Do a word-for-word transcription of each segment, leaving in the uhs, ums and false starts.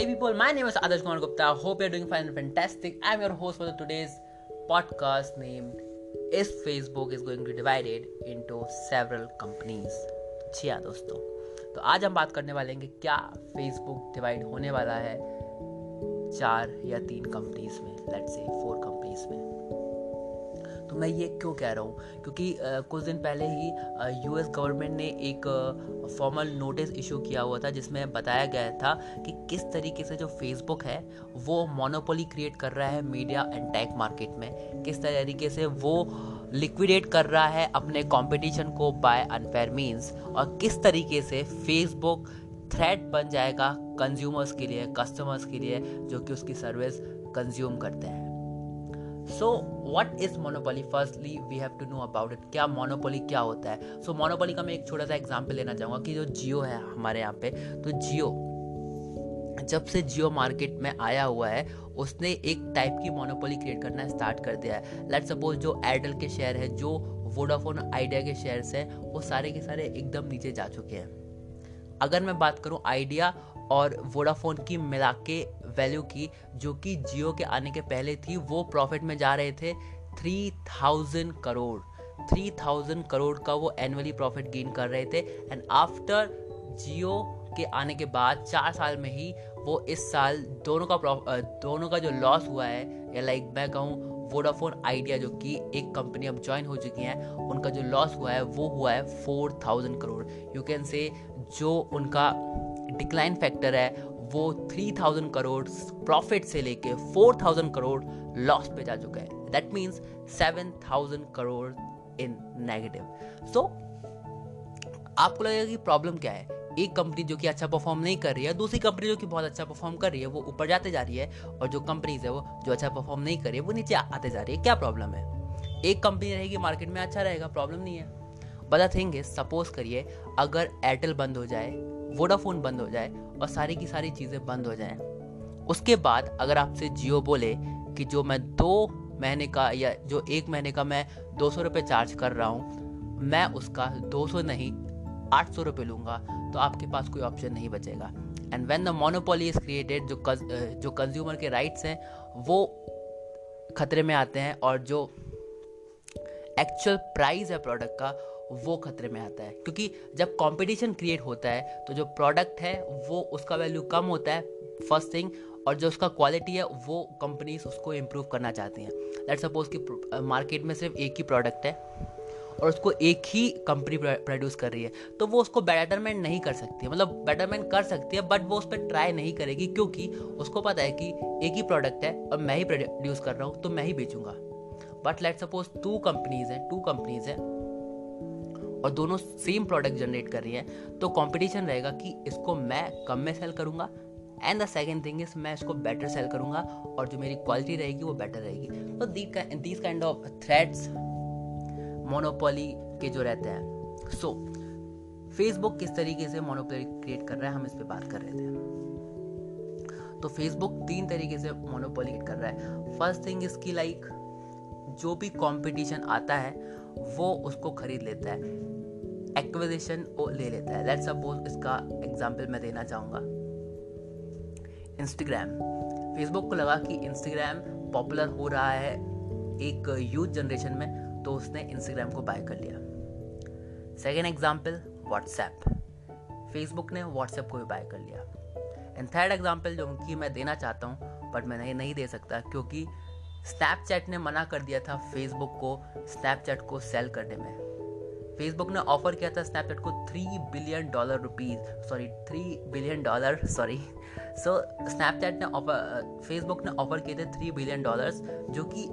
Hey people, my name is Adarsh Kumar Gupta. Hope you're doing fine and fantastic. I'm your host for the today's podcast named Is Facebook is going to divided into several companies. जी हाँ दोस्तों, तो आज हम बात करने वाले हैं कि क्या Facebook डिवाइड होने वाला है चार या तीन कंपनीज में, लेट्स से फोर कंपनीज में। तो मैं ये क्यों कह रहा हूँ, क्योंकि uh, कुछ दिन पहले ही यूएस uh, गवर्नमेंट ने एक uh, फॉर्मल नोटिस इशू किया हुआ था जिसमें बताया गया था कि किस तरीके से जो फेसबुक है वो मोनोपोली क्रिएट कर रहा है मीडिया एंड टेक मार्केट में, किस तरीके से वो लिक्विडेट कर रहा है अपने कंपटीशन को बाय अनफेयर मींस, और किस तरीके से फेसबुक थ्रेट बन जाएगा कंज्यूमर्स के लिए, कस्टमर्स के लिए जो कि उसकी सर्विस कंज्यूम करते हैं। So what is monopoly, firstly we have to know about it. क्या मोनोपोली क्या होता है? सो so, मोनोपोली का मैं एक छोटा सा एग्जांपल लेना चाहूँगा कि जो जियो है हमारे यहाँ पे, तो जियो जब से जियो मार्केट में आया हुआ है उसने एक टाइप की मोनोपोली क्रिएट करना स्टार्ट कर दिया है। लेट्स सपोज जो एयरटेल के शेयर है, जो वोडाफोन आइडिया के शेयर्स हैं, वो सारे के सारे एकदम नीचे जा चुके हैं। अगर मैं बात करूँ आइडिया और वोडाफोन की मिला के वैल्यू की, जो कि जियो के आने के पहले थी, वो प्रॉफिट में जा रहे थे three thousand crore. Three thousand crore का वो एनुअली प्रॉफिट गेन कर रहे थे, एंड आफ्टर जियो के आने के बाद चार साल में ही वो इस साल दोनों का दोनों का जो लॉस हुआ है, या लाइक मैं कहूँ वोडाफोन आइडिया जो कि एक कंपनी अब ज्वाइन हो चुकी है, उनका जो लॉस हुआ है वो हुआ है four thousand crore. You can say जो उनका डिक्लाइन फैक्टर है वो थ्री थाउजेंड करोड़ प्रॉफिट से लेके फोर थाउजेंड करोड़ लॉस पे जा चुका है। That means seven thousand crore in negative. So आपको लगेगा कि प्रॉब्लम क्या है, एक कंपनी जो कि अच्छा परफॉर्म नहीं कर रही है, दूसरी कंपनी जो कि बहुत अच्छा परफॉर्म कर रही है वो ऊपर जाते जा रही है, और जो कंपनीज है वो जो अच्छा परफॉर्म नहीं कर रही है वो नीचे आते जा रही है। क्या प्रॉब्लम है? एक कंपनी रहेगी मार्केट में, अच्छा रहेगा, प्रॉब्लम नहीं है। But the thing is, suppose करिए अगर एयरटेल बंद हो जाए, वोडाफोन बंद हो जाए और सारी की सारी चीज़ें बंद हो जाएं, उसके बाद अगर आपसे जियो बोले कि जो मैं दो महीने का या जो एक महीने का मैं दो सौ रुपये चार्ज कर रहा हूँ, मैं उसका दो सौ नहीं आठ सौ रुपये लूँगा, तो आपके पास कोई ऑप्शन नहीं बचेगा। And when the monopoly is created, जो जो कंज्यूमर के राइट्स हैं वो खतरे में आते हैं, और जो एक्चुअल प्राइस है प्रोडक्ट का वो खतरे में आता है, क्योंकि जब कंपटीशन क्रिएट होता है तो जो प्रोडक्ट है वो उसका वैल्यू कम होता है फर्स्ट थिंग, और जो उसका क्वालिटी है वो कंपनीज उसको इम्प्रूव करना चाहती हैं। लेट्स सपोज कि मार्केट में सिर्फ एक ही प्रोडक्ट है और उसको एक ही कंपनी प्रोड्यूस कर रही है, तो वो उसको बेटरमेंट नहीं कर सकती है, मतलब बेटरमेंट कर सकती है बट वो उस पर ट्राई नहीं करेगी, क्योंकि उसको पता है कि एक ही प्रोडक्ट है और मैं ही प्रोड्यूस कर रहा हूँ तो मैं ही बेचूंगा। But let's suppose two companies हैं, टू कंपनीज हैं और दोनों सेम प्रोडक्ट जनरेट कर रही हैं, तो कंपटीशन रहेगा कि इसको मैं कम में सेल करूँगा, and the second thing is मैं इसको बेटर सेल करूँगा और जो मेरी क्वालिटी रहेगी वो बेटर रहेगी। तो these kind of threats monopoly के जो रहते हैं। सो फेसबुक किस तरीके से मोनोपोली क्रिएट कर रहा है, हम इस पर बात कर रहे थे। तो फेसबुक तीन तरीके से मोनोपोली क्रिएट कर रहा है। फर्स्ट थिंग इसकी लाइक जो भी कंपटीशन आता है वो उसको खरीद लेता है, एक्विजिशन वो ले लेता है। लेट्स सपोज इसका एग्जांपल मैं देना चाहूँगा इंस्टाग्राम। फेसबुक को लगा कि इंस्टाग्राम पॉपुलर हो रहा है एक यूथ जनरेशन में, तो उसने इंस्टाग्राम को बाय कर लिया। सेकेंड एग्जाम्पल व्हाट्सएप, फेसबुक ने व्हाट्सएप को भी बाय कर लिया। एंड थर्ड एग्जाम्पल जो कि मैं देना चाहता हूँ बट मैं नहीं, नहीं दे सकता, क्योंकि स्नैपचैट ने मना कर दिया था फेसबुक को स्नैपचैट को सेल करने में। फेसबुक ने ऑफर किया था स्नैपचैट को three billion dollar rupees sorry three billion dollar sorry so Snapchat ने ऑफर फेसबुक ने ऑफर किए थे थ्री बिलियन डॉलर्स जो कि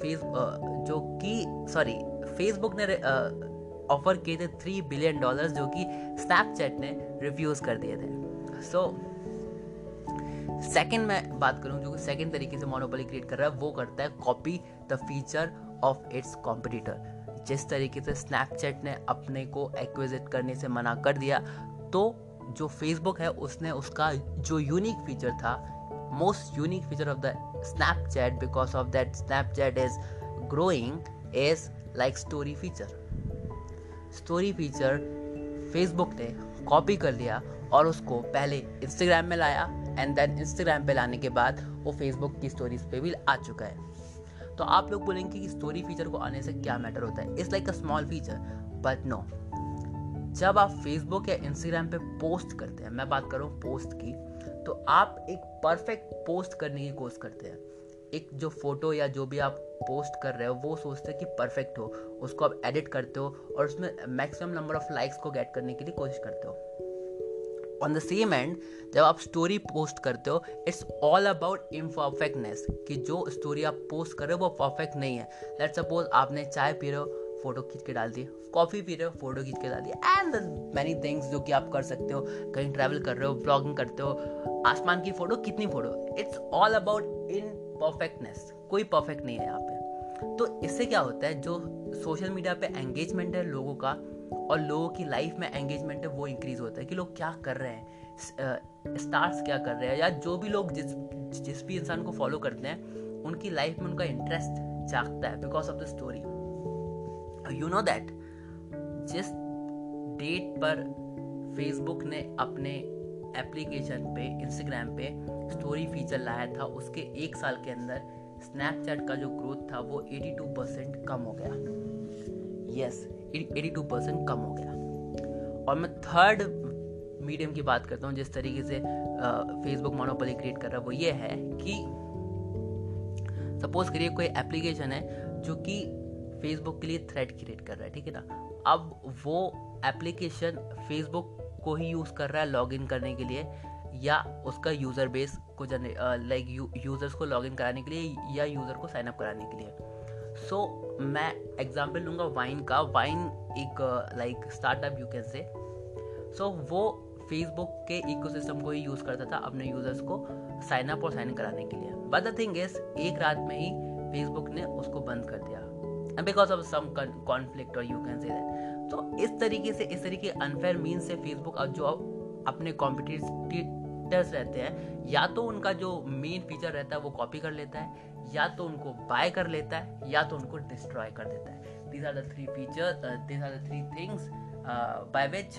फेस जो कि सॉरी फेसबुक ने ऑफर किए थे थ्री बिलियन डॉलर्स जो कि स्नैपचैट ने रिफ्यूज़ कर दिए थे। सो सेकेंड मैं बात करूँ, जो सेकेंड तरीके से मोनोपोली क्रिएट कर रहा है वो करता है copy the feature of its competitor. जिस तरीके से स्नैपचैट ने अपने को एक्विजिट करने से मना कर दिया, तो जो फेसबुक है उसने उसका जो यूनिक फीचर था, most unique feature of the Snapchat, because of that Snapchat is growing, is like story feature. Story feature Facebook ने कॉपी कर लिया और उसको पहले इंस्टाग्राम में लाया, एंड देन इंस्टाग्राम पे लाने के बाद वो फेसबुक की स्टोरीज पे भी आ चुका है। तो आप लोग बोलेंगे कि स्टोरी फीचर को आने से क्या मैटर होता है, it's like a small feature, but no. जब आप फेसबुक या इंस्टाग्राम पे पोस्ट करते हैं, मैं बात कर रहा हूँ पोस्ट की, तो आप एक परफेक्ट पोस्ट करने की कोशिश करते हैं। एक जो फोटो या जो भी आप पोस्ट कर रहे हो वो सोचते हैं कि परफेक्ट हो, उसको आप एडिट करते हो और उसमें मैक्सिमम नंबर ऑफ लाइक्स को गेट करने के लिए कोशिश करते हो। ऑन द सेम एंड जब आप स्टोरी पोस्ट करते हो, इट्स ऑल अबाउट इम्परफेक्टनेस, कि जो स्टोरी आप पोस्ट कर रहे हो वो परफेक्ट नहीं है। लेट्स सपोज आपने चाय पी रहे हो, फोटो खींच के डाल दी, कॉफ़ी पी रहे हो, फोटो खींच के डाल दी, एंड मैनी थिंग्स जो कि आप कर सकते हो। कहीं ट्रैवल कर रहे हो, ब्लॉगिंग करते हो, आसमान की फ़ोटो कितनी photo, it's all about in perfectness, कोई परफेक्ट नहीं है यहाँ पे। तो इससे क्या होता है, जो सोशल मीडिया पे एंगेजमेंट है लोगों का और लोगों की लाइफ में एंगेजमेंट है वो इंक्रीज़ होता है, कि लोग क्या कर रहे हैं, स्टार्स क्या कर रहे हैं, या जो भी लोग जिस जिस भी इंसान को फॉलो करते हैं उनकी लाइफ में उनका इंटरेस्ट जागता है because of the story. You know that जिस डेट पर फेसबुक ने अपने एप्लीकेशन पे इंस्टाग्राम पे स्टोरी फीचर लाया था, उसके एक साल के अंदर स्नैपचैट का जो ग्रोथ था वो बयासी परसेंट कम हो गया। यस, बयासी परसेंट कम हो गया। और मैं थर्ड मीडियम की बात करता हूँ जिस तरीके से फेसबुक मोनोपोली क्रिएट कर रहा है, वो ये है कि सपोज करिए कोई एप्लीकेशन है जो कि फेसबुक के लिए थ्रेड क्रिएट कर रहा है, ठीक है ना। अब वो एप्लीकेशन फेसबुक को ही यूज़ कर रहा है लॉगिन करने के लिए, या उसका यूज़र बेस को जनरे लाइक यूज़र्स को लॉगिन कराने के लिए या यूज़र को साइनअप कराने के लिए। सो so, मैं एग्जांपल लूँगा वाइन का। वाइन एक like startup you can say. So वो फेसबुक के इकोसिस्टम को ही यूज़ करता था अपने यूज़र्स को साइनअप और साइन कराने के लिए, बट द थिंग इज एक रात में ही फेसबुक ने उसको बंद कर दिया बिकॉज ऑफ सम कॉन्फ्लिक्ट और यू कैन से दैट। तो इस तरीके से इस तरीके अनफेयर मीन से फेसबुक अब जो अपने कॉम्पिटिटर्स रहते हैं, या तो उनका जो मेन फीचर रहता है वो कॉपी कर लेता है, या तो उनको बाय कर लेता है, या तो उनको डिस्ट्रॉय कर देता है। These are the three features, these are the three things by which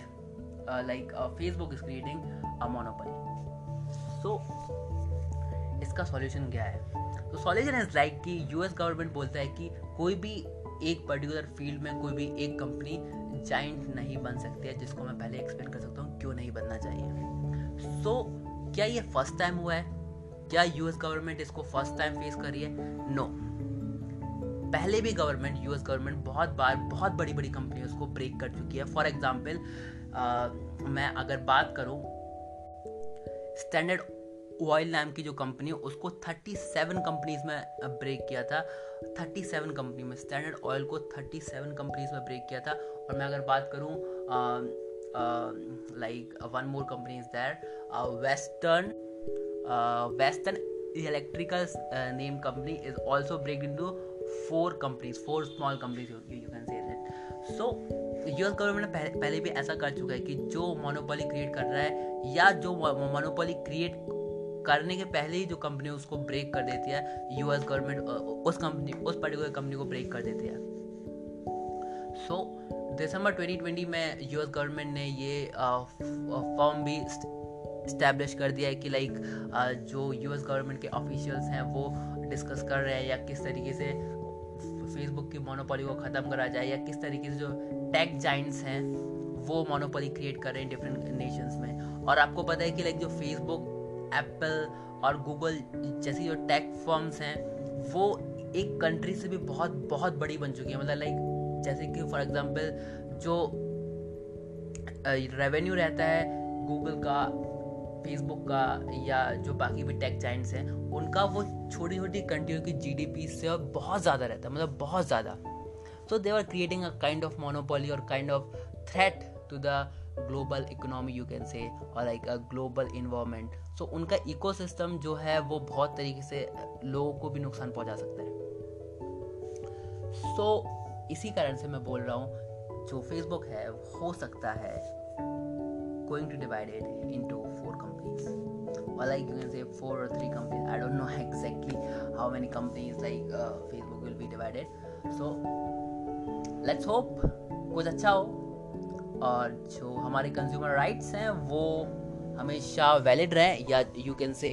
like Facebook is creating a monopoly. So इसका सॉल्यूशन क्या है? तो सॉल्यूशन इज लाइक कि यूएस गवर्नमेंट बोलता है कि कोई भी एक पर्टिकुलर फील्ड में कोई भी एक कंपनी जाइंट नहीं बन सकती है, जिसको मैं पहले एक्सप्लेन कर सकता हूँ क्यों नहीं बनना चाहिए। सो so, क्या ये फर्स्ट टाइम हुआ है? क्या यूएस गवर्नमेंट इसको फर्स्ट टाइम फेस कर रही है? No no. पहले भी गवर्नमेंट यूएस गवर्नमेंट बहुत बार बहुत बड़ी बड़ी कंपनियों को ब्रेक कर चुकी है। फॉर एग्जाम्पल uh, मैं अगर बात करूँ स्टैंडर्ड ऑयल नाम की जो कंपनी, उसको सैंतीस कंपनीज में ब्रेक किया था, सैंतीस कंपनी में स्टैंडर्ड ऑयल को सैंतीस कंपनीज में ब्रेक किया था। और मैं अगर बात करूँ like one more company is there western western electricals name company is also break into four companies, four small companies you can say that. So US government पहले, पहले भी ऐसा कर चुका है कि जो मोनोपोली क्रिएट कर रहा है या जो मोनोपोली क्रिएट करने के पहले ही जो कंपनी उसको ब्रेक कर देती है, यूएस गवर्नमेंट उस कंपनी उस पर्टिकुलर कंपनी को ब्रेक कर देती है। सो दिसंबर ट्वेंटी ट्वेंटी में यूएस गवर्नमेंट ने ये फॉर्म भी इस्टेब्लिश कर दिया है कि लाइक जो यूएस गवर्नमेंट के ऑफिशियल्स हैं वो डिस्कस कर रहे हैं या किस तरीके से फेसबुक की मोनोपोली को ख़त्म करा जाए, या किस तरीके से जो टेक जाइंट्स हैं वो मोनोपोली क्रिएट कर रहे हैं डिफरेंट नेशंस में। और आपको पता है कि लाइक जो फेसबुक, एप्पल और गूगल जैसी जो टेक फर्म्स हैं वो एक कंट्री से भी बहुत बहुत बड़ी बन चुकी है। मतलब लाइक जैसे कि फॉर एग्जांपल जो रेवेन्यू रहता है गूगल का, फेसबुक का, या जो बाकी भी टेक जाइंट्स हैं उनका, वो छोटी छोटी कंट्रियों की जीडीपी से बहुत ज़्यादा रहता है, मतलब बहुत ज़्यादा। So they are creating a kind of monopoly और kind of threat to the global economy you can say, और like a global environment. So उनका इकोसिस्टम जो है वो बहुत तरीके से लोगों को भी नुकसान पहुंचा सकता है। सो so, इसी कारण से मैं बोल रहा हूँ जो फेसबुक है हो सकता है going to divided into four companies, और like you can say four और three companies. I don't know exactly how many companies like Facebook will be divided. So let's hope कुछ अच्छा हो और जो हमारे कंज्यूमर राइट्स हैं वो हमेशा वैलिड रहें या यू कैन से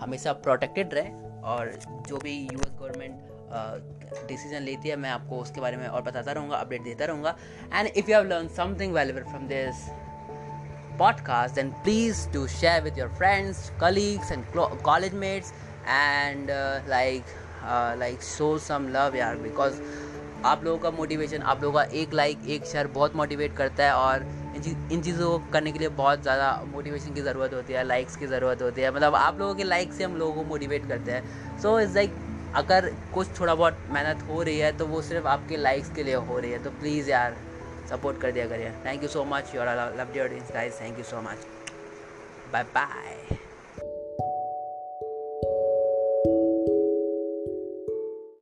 हमेशा प्रोटेक्टेड रहें, और जो भी यूएस गवर्नमेंट डिसीजन लेती है मैं आपको उसके बारे में और बताता रहूँगा, अपडेट देता रहूँगा। And if you have learn something valuable from this podcast, then please do share with your friends, colleagues and clo- college mates, and uh, like uh, like show some love यार, because आप लोगों का motivation, आप लोगों का एक like एक share बहुत मोटिवेट करता है, और इन चीज़ों को करने के लिए बहुत ज़्यादा मोटिवेशन की ज़रूरत होती है, लाइक्स की ज़रूरत होती है। मतलब आप लोगों के लाइक से हम लोगों को मोटिवेट करते हैं। सो इट्स लाइक अगर कुछ थोड़ा बहुत मेहनत हो रही है तो वो सिर्फ आपके लाइक्स के लिए हो रही है। तो प्लीज़ यार सपोर्ट कर दिया करिए। Thank you so much, you are loved your guys. Thank you so much, bye bye.